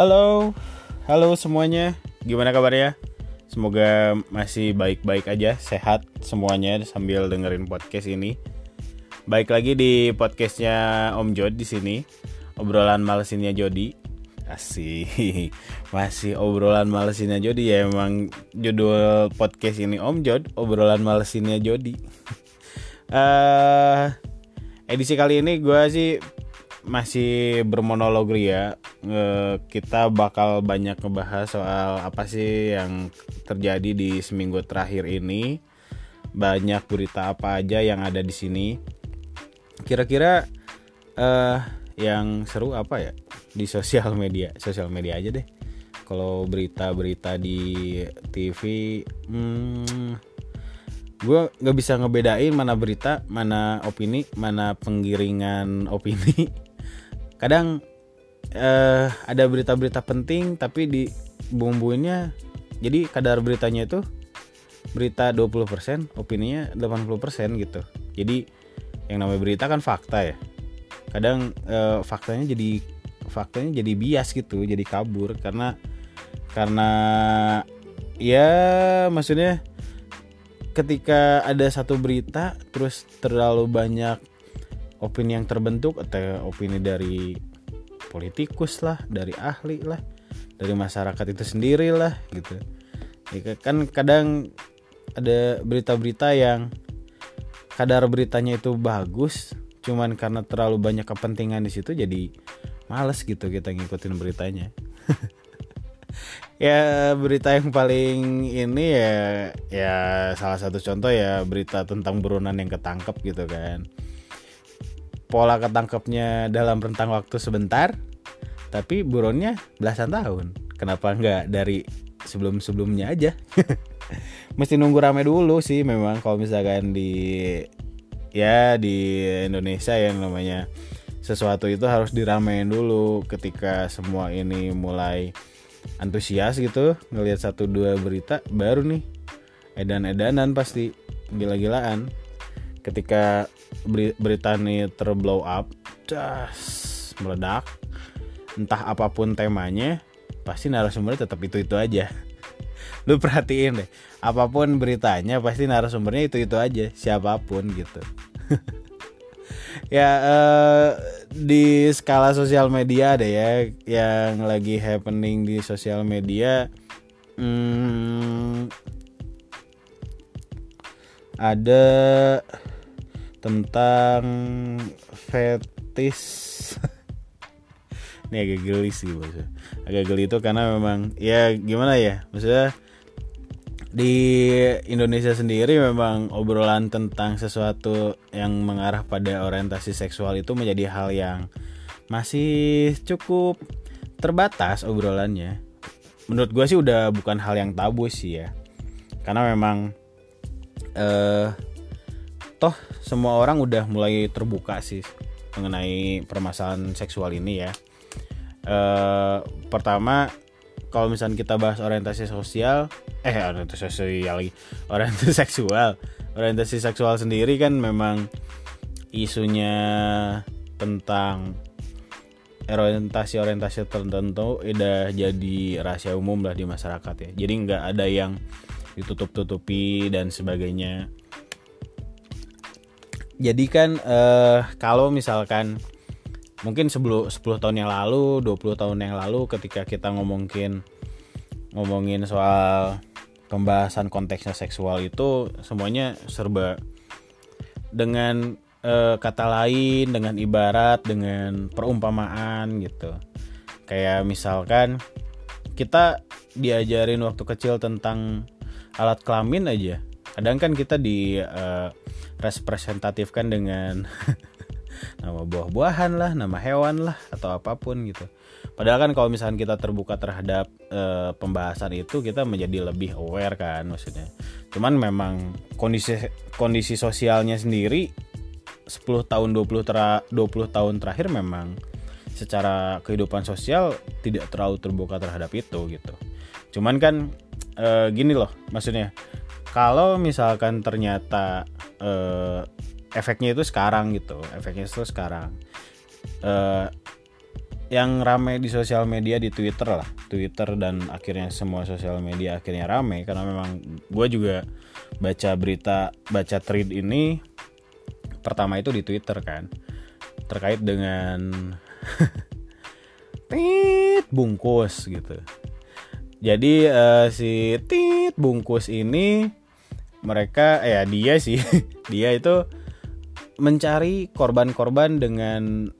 Halo semuanya, gimana kabarnya? Semoga masih baik-baik aja, sehat semuanya sambil dengerin podcast ini. Baik lagi di podcastnya Om Jod di sini, obrolan malesinnya Jody. Asik, masih obrolan malesinnya Jody ya, emang judul podcast ini Om Jod, obrolan malesinnya Jody. Edisi kali ini gue sih masih bermonolog ya. Kita bakal banyak ngebahas soal apa sih yang terjadi di seminggu terakhir ini. Banyak berita apa aja yang ada di sini. Kira-kira yang seru apa ya di sosial media. Sosial media aja deh. Kalau berita-berita di TV, gue nggak bisa ngebedain mana berita, mana opini, mana penggiringan opini. Kadang ada berita-berita penting tapi dibumbuinnya jadi kadar beritanya itu berita 20%, opininya 80% gitu. Jadi yang namanya berita kan fakta ya. Kadang faktanya jadi bias gitu, jadi kabur karena ya maksudnya ketika ada satu berita terus terlalu banyak opini yang terbentuk, atau opini dari politikus lah, dari ahli lah, dari masyarakat itu sendiri lah gitu ya, kan kadang ada berita-berita yang kadar beritanya itu bagus, cuman karena terlalu banyak kepentingan di situ jadi males gitu kita ngikutin beritanya. Ya berita yang paling ini ya salah satu contoh ya berita tentang buronan yang ketangkep gitu kan. Pola ketangkepnya dalam rentang waktu sebentar, tapi buronnya belasan tahun. Kenapa nggak dari sebelum-sebelumnya aja? Mesti nunggu rame dulu sih memang. Kalau misalkan di Indonesia yang namanya sesuatu itu harus diramein dulu. Ketika semua ini mulai antusias gitu ngelihat 1-2 berita, baru nih edan-edanan, pasti gila-gilaan. Ketika berita ini terblow up, jas, meledak, entah apapun temanya, pasti narasumbernya tetap itu aja. Lu perhatiin deh, apapun beritanya pasti narasumbernya itu aja, siapapun gitu. Ya di skala sosial media ada ya yang lagi happening di sosial media. Ada tentang fetis. Ini agak geli sih maksudnya. Agak geli itu karena memang ya gimana ya, maksudnya di Indonesia sendiri memang obrolan tentang sesuatu yang mengarah pada orientasi seksual itu menjadi hal yang masih cukup terbatas obrolannya. Menurut gue sih udah bukan hal yang tabu sih ya, karena memang toh semua orang udah mulai terbuka sih mengenai permasalahan seksual ini ya. Pertama kalau misalnya kita bahas orientasi seksual sendiri kan memang isunya tentang orientasi tertentu udah jadi rahasia umum lah di masyarakat ya. Jadi nggak ada yang ditutup-tutupi dan sebagainya. Jadi kan kalau misalkan mungkin sebelum 10 tahun yang lalu, 20 tahun yang lalu, ketika kita ngomongin soal pembahasan konteksnya seksual itu semuanya serba dengan kata lain, dengan ibarat, dengan perumpamaan gitu. Kayak misalkan kita diajarin waktu kecil tentang alat kelamin aja, kadang kan kita direpresentatifkan dengan nama buah-buahan lah, nama hewan lah, atau apapun gitu. Padahal kan kalau misalkan kita terbuka terhadap pembahasan itu, kita menjadi lebih aware kan maksudnya. Cuman memang kondisi sosialnya sendiri 20 tahun terakhir memang secara kehidupan sosial tidak terlalu terbuka terhadap itu gitu. Cuman kan gini loh maksudnya, kalau misalkan ternyata efeknya itu sekarang yang rame di sosial media, di Twitter lah, Twitter dan akhirnya semua sosial media akhirnya rame karena memang gue juga baca berita, baca thread ini pertama itu di Twitter kan, terkait dengan tit bungkus gitu. Jadi si tit bungkus ini mereka dia sih dia itu mencari korban-korban dengan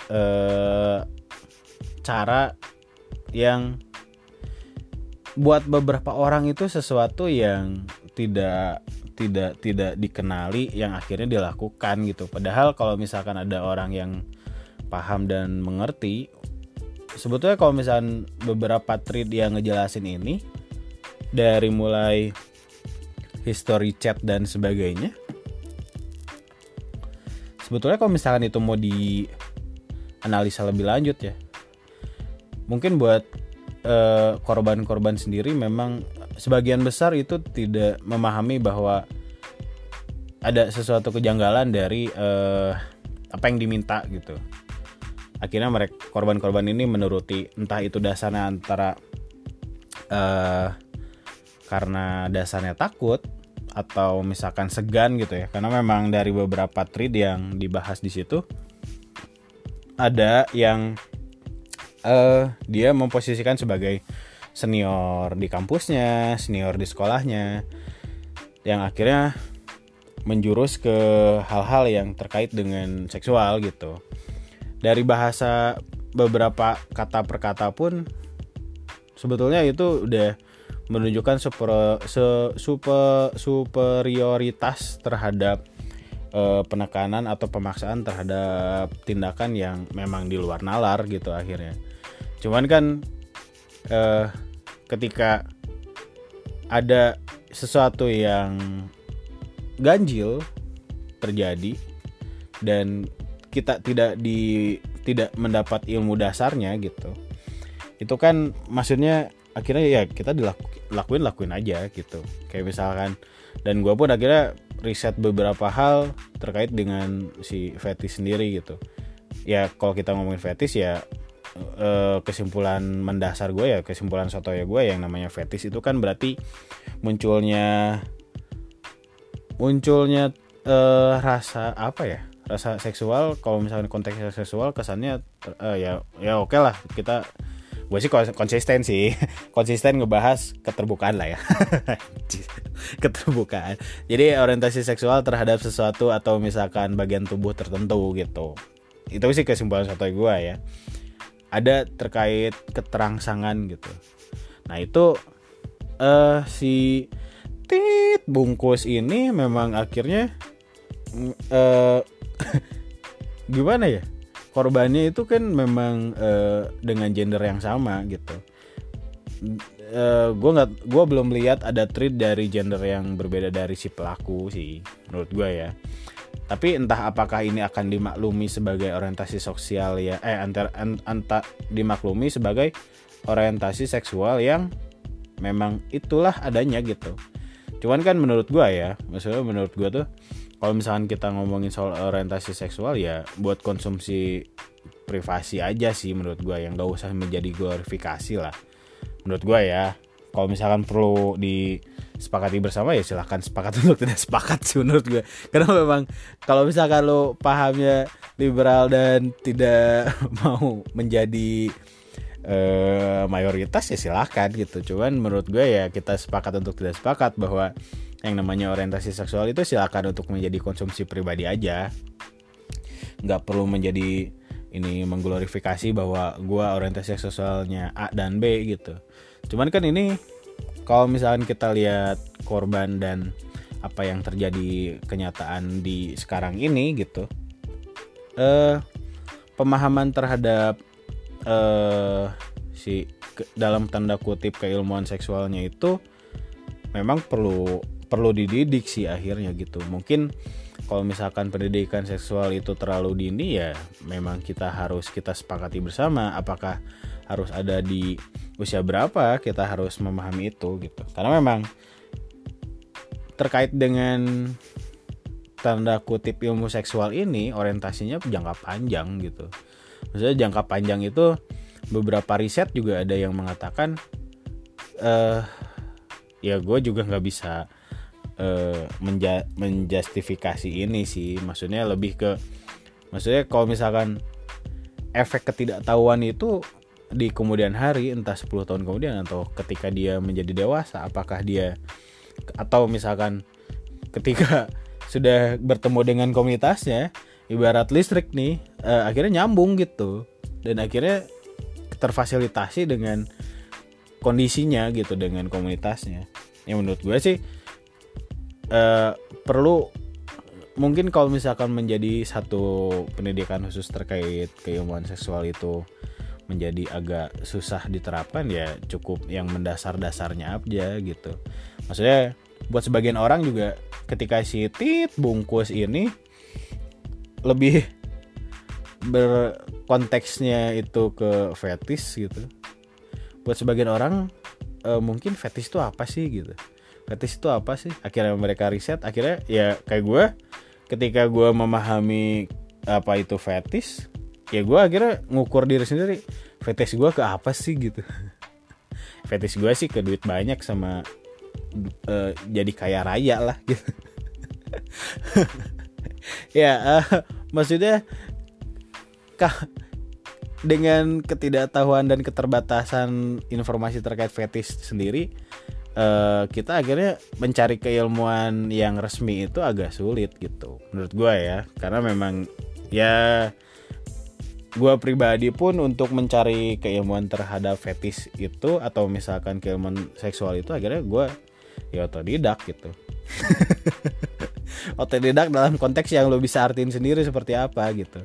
cara yang buat beberapa orang itu sesuatu yang tidak dikenali yang akhirnya dilakukan gitu. Padahal kalau misalkan ada orang yang paham dan mengerti, sebetulnya kalau misalkan beberapa thread yang ngejelasin ini dari mulai history chat dan sebagainya, sebetulnya kalau misalkan itu mau dianalisa lebih lanjut ya, mungkin buat korban-korban sendiri memang sebagian besar itu tidak memahami bahwa ada sesuatu kejanggalan dari apa yang diminta gitu. Akhirnya mereka korban-korban ini menuruti, entah itu dasarnya antara karena dasarnya takut atau misalkan segan gitu ya. Karena memang dari beberapa thread yang dibahas di situ ada yang dia memposisikan sebagai senior di kampusnya, senior di sekolahnya, yang akhirnya menjurus ke hal-hal yang terkait dengan seksual gitu. Dari bahasa beberapa kata per kata pun sebetulnya itu udah menunjukkan superioritas terhadap penekanan atau pemaksaan terhadap tindakan yang memang di luar nalar gitu akhirnya. Cuman kan ketika ada sesuatu yang ganjil terjadi dan kita tidak mendapat ilmu dasarnya gitu, itu kan maksudnya akhirnya ya kita lakuin aja gitu. Kayak misalkan, dan gue pun akhirnya riset beberapa hal terkait dengan si fetish sendiri gitu. Ya kalau kita ngomongin fetish ya kesimpulan mendasar gue ya, kesimpulan sotoya gue yang namanya fetish itu kan berarti munculnya rasa apa ya? Rasa seksual, kalau misalnya konteksnya seksual kesannya ya oke lah, kita gue sih konsisten ngebahas keterbukaan lah ya. Keterbukaan. Jadi orientasi seksual terhadap sesuatu atau misalkan bagian tubuh tertentu gitu. Itu sih kesimpulan satu gue ya. Ada terkait keterangsangan gitu. Nah itu si tit bungkus ini memang akhirnya gimana ya? Korbannya itu kan memang dengan gender yang sama gitu. Gue belum lihat ada thread dari gender yang berbeda dari si pelaku sih, menurut gue ya. Tapi entah apakah ini akan dimaklumi sebagai orientasi sosial ya, dimaklumi sebagai orientasi seksual yang memang itulah adanya gitu. Cuman kan menurut gue ya, maksudnya menurut gue tuh, kalau misalkan kita ngomongin soal orientasi seksual ya buat konsumsi privasi aja sih menurut gue, yang gak usah menjadi glorifikasi lah menurut gue ya. Kalau misalkan perlu disepakati bersama ya silahkan sepakat untuk tidak sepakat sih menurut gue. Karena memang kalau misalkan lo pahamnya liberal dan tidak mau menjadi mayoritas ya silahkan gitu. Cuman menurut gue ya kita sepakat untuk tidak sepakat bahwa yang namanya orientasi seksual itu silakan untuk menjadi konsumsi pribadi aja. Gak perlu menjadi ini mengglorifikasi bahwa gue orientasi seksualnya A dan B gitu. Cuman kan ini kalau misalkan kita lihat korban dan apa yang terjadi kenyataan di sekarang ini gitu, pemahaman terhadap si dalam tanda kutip keilmuan seksualnya itu memang perlu dididik sih akhirnya gitu. Mungkin kalau misalkan pendidikan seksual itu terlalu dini ya memang kita sepakati bersama apakah harus ada di usia berapa, kita harus memahami itu gitu. Karena memang terkait dengan tanda kutip ilmu seksual ini orientasinya jangka panjang gitu. Maksudnya jangka panjang itu beberapa riset juga ada yang mengatakan ya gue juga nggak bisa menjustifikasi ini sih, maksudnya lebih ke kalau misalkan efek ketidaktahuan itu di kemudian hari, entah 10 tahun kemudian atau ketika dia menjadi dewasa, apakah dia atau misalkan ketika sudah bertemu dengan komunitasnya, ibarat listrik nih, akhirnya nyambung gitu, dan akhirnya terfasilitasi dengan kondisinya gitu, dengan komunitasnya. Ya menurut gue sih perlu mungkin kalau misalkan menjadi satu pendidikan khusus terkait keilmuan seksual itu menjadi agak susah diterapkan, ya cukup yang mendasar-dasarnya aja gitu. Maksudnya buat sebagian orang juga ketika si tit bungkus ini lebih berkonteksnya itu ke fetis gitu. Buat sebagian orang mungkin fetis itu apa sih gitu. Fetis itu apa sih? Akhirnya mereka riset, akhirnya ya kayak gue ketika gue memahami apa itu fetis, ya gue akhirnya ngukur diri sendiri. Fetis gue ke apa sih gitu. Fetis gue sih ke duit banyak sama jadi kaya raya lah gitu. Ya maksudnya dengan ketidaktahuan dan keterbatasan informasi terkait fetis sendiri, kita akhirnya mencari keilmuan yang resmi itu agak sulit gitu menurut gue ya. Karena memang ya gue pribadi pun untuk mencari keilmuan terhadap fetis itu atau misalkan keilmuan seksual itu akhirnya gue ya otodidak gitu. Otodidak dalam konteks yang lo bisa artiin sendiri seperti apa gitu.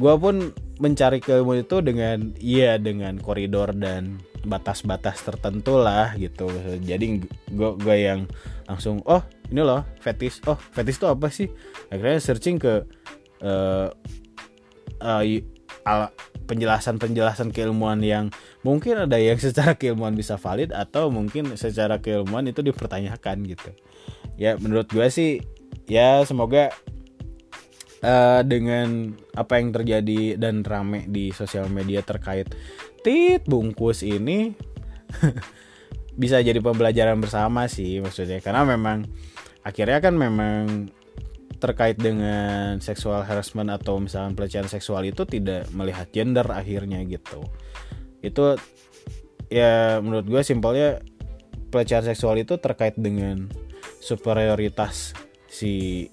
Gue pun mencari keilmuan itu dengan ya dengan koridor dan batas-batas tertentu lah gitu. Jadi gue yang langsung oh ini loh fetis, oh fetis itu apa sih, akhirnya searching ke penjelasan-penjelasan keilmuan yang mungkin ada yang secara keilmuan bisa valid atau mungkin secara keilmuan itu dipertanyakan gitu. Ya menurut gue sih ya semoga dengan apa yang terjadi dan rame di sosial media terkait tit bungkus ini bisa jadi pembelajaran bersama sih maksudnya. Karena memang akhirnya kan memang terkait dengan sexual harassment atau misalkan pelecehan seksual itu tidak melihat gender akhirnya gitu. Itu ya menurut gue simpelnya pelecehan seksual itu terkait dengan superioritas si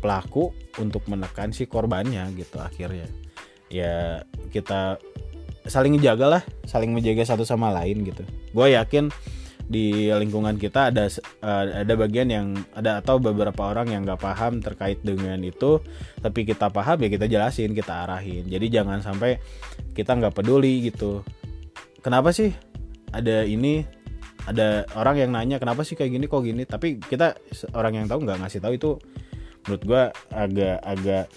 pelaku untuk menekan si korbannya gitu akhirnya. Ya kita saling jagalah, saling menjaga satu sama lain gitu. Gue yakin di lingkungan kita ada bagian yang ada atau beberapa orang yang nggak paham terkait dengan itu, tapi kita paham ya kita jelasin, kita arahin. Jadi jangan sampai kita nggak peduli gitu. Kenapa sih ada ini, ada orang yang nanya kenapa sih kayak gini kok gini, tapi kita orang yang tahu nggak ngasih tahu, itu menurut gue agak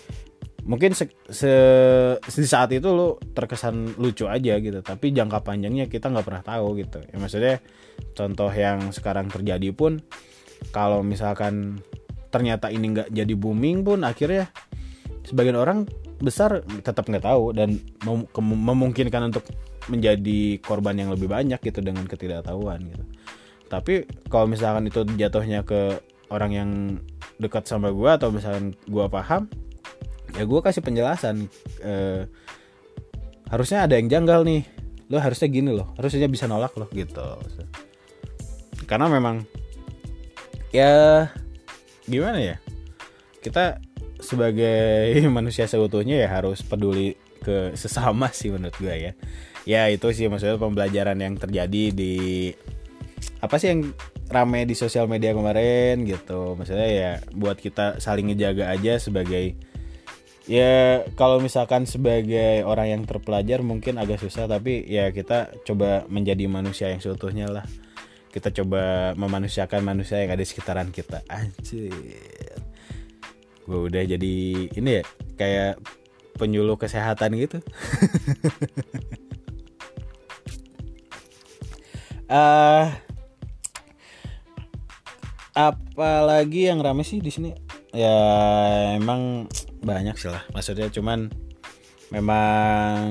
mungkin di saat itu lo terkesan lucu aja gitu, tapi jangka panjangnya kita nggak pernah tahu gitu. Ya maksudnya contoh yang sekarang terjadi pun kalau misalkan ternyata ini nggak jadi booming pun akhirnya sebagian orang besar tetap nggak tahu dan memungkinkan untuk menjadi korban yang lebih banyak gitu dengan ketidaktahuan gitu. Tapi kalau misalkan itu jatuhnya ke orang yang dekat sama gue atau misalkan gue paham, ya gue kasih penjelasan, harusnya ada yang janggal nih, lo harusnya gini loh, harusnya bisa nolak loh gitu. Karena memang ya gimana ya, kita sebagai manusia seutuhnya ya harus peduli ke sesama sih menurut gue ya. Ya itu sih maksudnya pembelajaran yang terjadi di apa sih yang rame di sosial media kemarin gitu. Maksudnya ya buat kita saling ngejaga aja sebagai, ya kalau misalkan sebagai orang yang terpelajar mungkin agak susah, tapi ya kita coba menjadi manusia yang seutuhnya lah. Kita coba memanusiakan manusia yang ada di sekitaran kita. Anjir, gue udah jadi ini ya kayak penyuluh kesehatan gitu. Apalagi yang rame sih di sini ya emang banyak sih lah, maksudnya cuman memang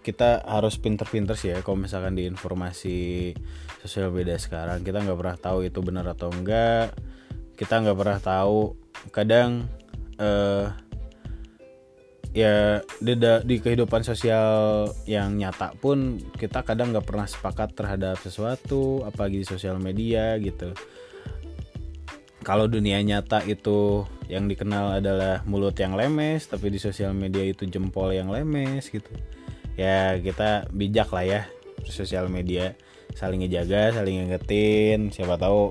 kita harus pinter-pinter sih ya. Kalau misalkan di informasi sosial media sekarang, kita nggak pernah tahu itu benar atau enggak. Kita nggak pernah tahu. Kadang ya di kehidupan sosial yang nyata pun kita kadang nggak pernah sepakat terhadap sesuatu, apalagi di sosial media gitu. Kalau dunia nyata itu yang dikenal adalah mulut yang lemes, tapi di sosial media itu jempol yang lemes gitu. Ya kita bijak lah ya sosial media, saling ngejaga, saling ngingetin. Siapa tahu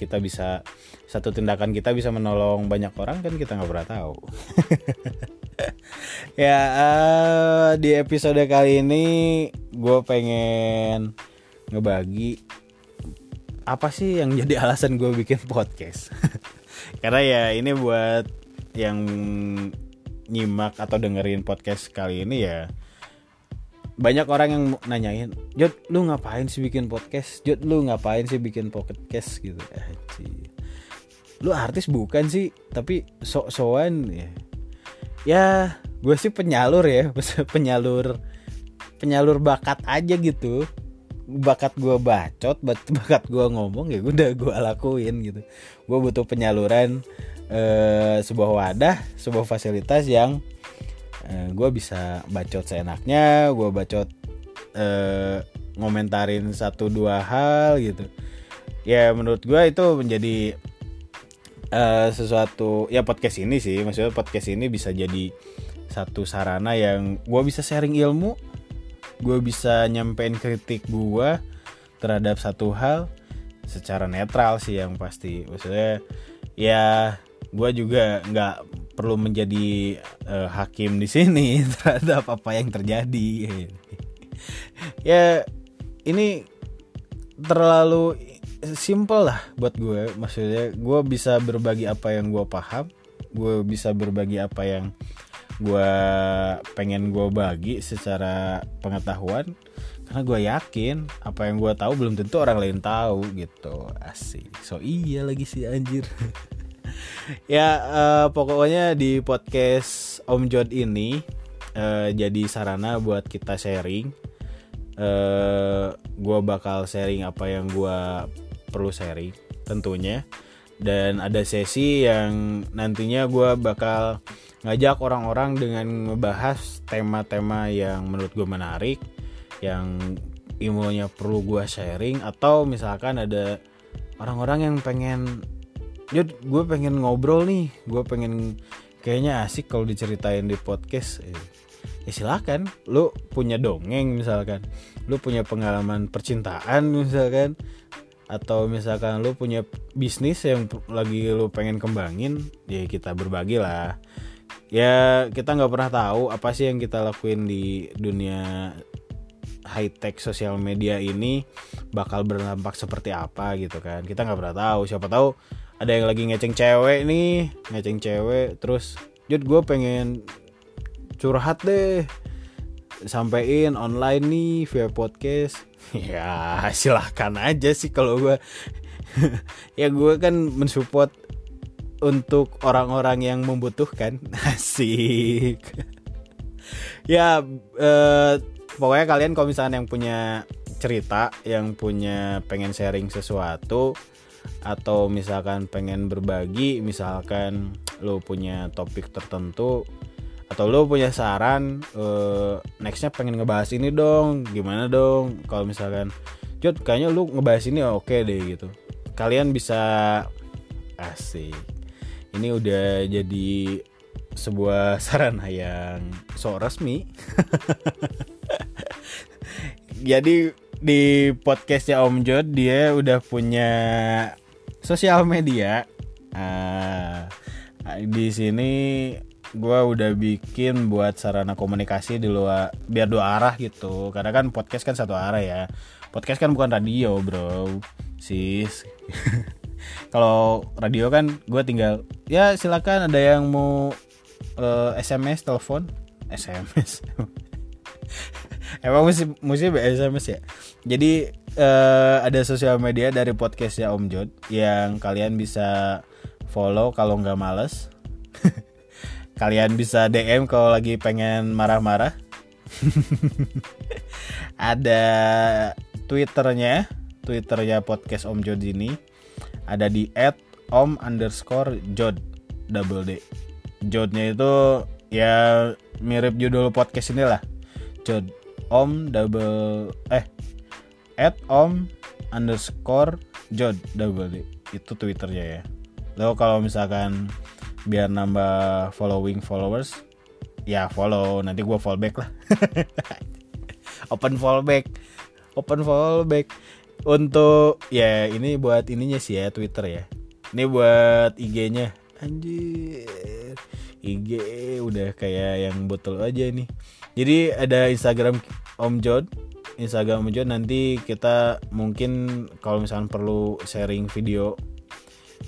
kita bisa, satu tindakan kita bisa menolong banyak orang, kan kita nggak pernah tahu. Ya di episode kali ini gue pengen ngebagi apa sih yang jadi alasan gue bikin podcast. Karena ya ini buat yang nyimak atau dengerin podcast kali ini ya, banyak orang yang nanyain, Jod lu ngapain sih bikin podcast, Jod lu ngapain sih bikin podcast gitu. Lu artis bukan sih, tapi sok-sokan ya. Ya gue sih penyalur ya, penyalur bakat aja gitu. Bakat gue bacot, bakat gue ngomong ya udah gue lakuin gitu. Gue butuh penyaluran, sebuah wadah, sebuah fasilitas yang gue bisa bacot seenaknya. Gue bacot ngomentarin satu dua hal gitu. Ya menurut gue itu menjadi sesuatu, ya podcast ini sih, maksudnya podcast ini bisa jadi satu sarana yang gue bisa sharing ilmu. Gue bisa nyampein kritik gue terhadap satu hal secara netral sih yang pasti. Maksudnya ya gue juga nggak perlu menjadi hakim di sini terhadap apa yang terjadi. Ya ini terlalu simple lah buat gue. Maksudnya gue bisa berbagi apa yang gue paham, gue bisa berbagi apa yang gue pengen gue bagi secara pengetahuan, karena gue yakin apa yang gue tahu belum tentu orang lain tahu gitu. Asik, so iya lagi sih anjir. Ya pokoknya di podcast Om Jod ini jadi sarana buat kita sharing. Gue bakal sharing apa yang gue perlu sharing tentunya, dan ada sesi yang nantinya gue bakal ngajak orang-orang dengan ngebahas tema-tema yang menurut gue menarik, yang ilmunya perlu gue sharing. Atau misalkan ada orang-orang yang pengen, Jod gue pengen ngobrol nih, gue pengen, kayaknya asik kalau diceritain di podcast. Ya silakan, lu punya dongeng misalkan, lu punya pengalaman percintaan misalkan, atau misalkan lu punya bisnis yang lagi lu pengen kembangin, ya kita berbagi lah. Ya kita nggak pernah tahu apa sih yang kita lakuin di dunia high tech sosial media ini bakal berdampak seperti apa gitu kan. Kita nggak pernah tahu. Siapa tahu ada yang lagi ngeceng cewek terus, Jod gue pengen curhat deh, sampein online nih via podcast. Ya silahkan aja sih kalau gue. Ya gue kan mensupport untuk orang-orang yang membutuhkan. Asik. Ya pokoknya kalian kalau misalnya yang punya cerita, yang punya pengen sharing sesuatu, atau misalkan pengen berbagi, misalkan lo punya topik tertentu, atau lo punya saran, nextnya pengen ngebahas ini dong, gimana dong. Kalau misalkan, Jod kayaknya lo ngebahas ini oke deh gitu, kalian bisa. Asik. Ini udah jadi sebuah sarana yang so resmi. Jadi di podcastnya Om Jod dia udah punya sosial media. Di sini gue udah bikin buat sarana komunikasi di luar, biar dua arah gitu. Karena kan podcast kan satu arah ya. Podcast kan bukan radio bro, sis. Kalau radio kan gue tinggal, ya silakan ada yang mau SMS, telepon, SMS. Emang mesti SMS ya. Jadi ada sosial media dari podcastnya Om Jod yang kalian bisa follow kalau nggak males. Kalian bisa DM kalau lagi pengen marah-marah. Ada Twitternya podcast Om Jod ini. Ada di @om_jod _d. Jodnya itu ya mirip judul podcast inilah. Jod Om @om_jod _d. Itu Twitternya ya. Lalu kalau misalkan biar nambah followers, ya follow, nanti gue fallback lah. Open fallback. Untuk ya ini buat ininya sih ya, Twitter ya. Ini buat IG-nya. Anjir, IG udah kayak yang botol aja nih. Jadi ada Instagram Om Jod. Nanti kita mungkin kalau misalkan perlu sharing video,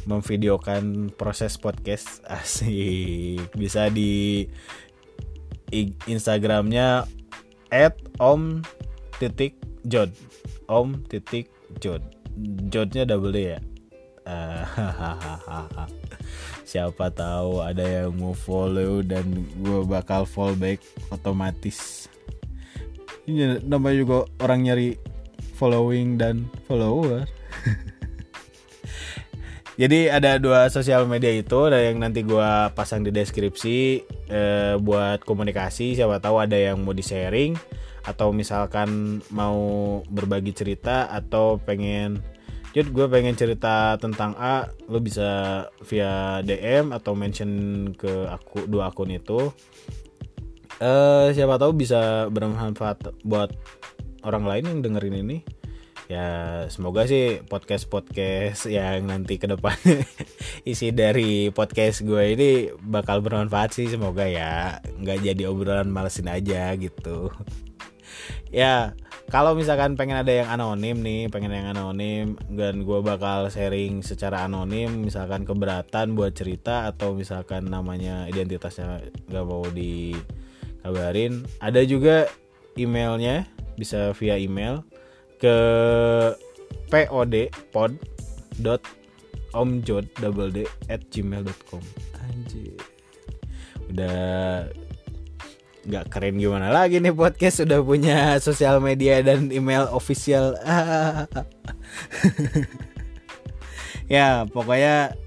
memvideokan proses podcast, asik, bisa di Instagramnya @om_jod, om_jod, jodnya double D ya. Siapa tahu ada yang mau follow dan gue bakal fallback otomatis. Ini namanya juga orang nyari following dan follower. Jadi ada dua sosial media itu, ada yang nanti gue pasang di deskripsi buat komunikasi. Siapa tahu ada yang mau di sharing atau misalkan mau berbagi cerita atau pengen, Jod gue pengen cerita tentang A, lo bisa via DM atau mention ke aku, dua akun itu. Siapa tahu bisa bermanfaat buat orang lain yang dengerin ini. Ya semoga sih podcast-podcast yang nanti ke depan isi dari podcast gue ini bakal bermanfaat sih, semoga ya. Nggak jadi obrolan malesin aja gitu. Ya kalau misalkan pengen ada yang anonim nih, dan gue bakal sharing secara anonim, misalkan keberatan buat cerita atau misalkan namanya, identitasnya gak mau dikabarin, ada juga emailnya, bisa via email ke podpod.omjod@gmail.com. anjir, udah nggak keren gimana lagi nih, podcast sudah punya sosial media dan email official. Ya pokoknya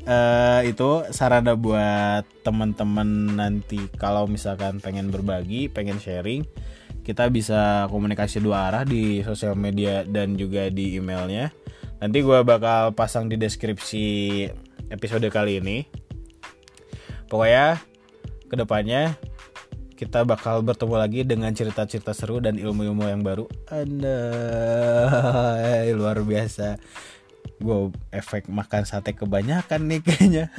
itu sarana buat teman-teman nanti kalau misalkan pengen berbagi, pengen sharing, kita bisa komunikasi dua arah di sosial media dan juga di emailnya. Nanti gue bakal pasang di deskripsi episode kali ini. Pokoknya kedepannya kita bakal bertemu lagi dengan cerita-cerita seru dan ilmu-ilmu yang baru. Andai, luar biasa. Gue efek makan sate kebanyakan nih kayaknya.